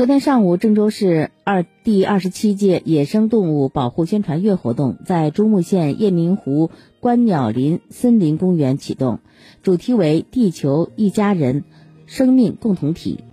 昨天上午，郑州市第27届野生动物保护宣传月活动在珠穆县夜明湖观鸟林森林公园启动，主题为"地球一家人，生命共同体"。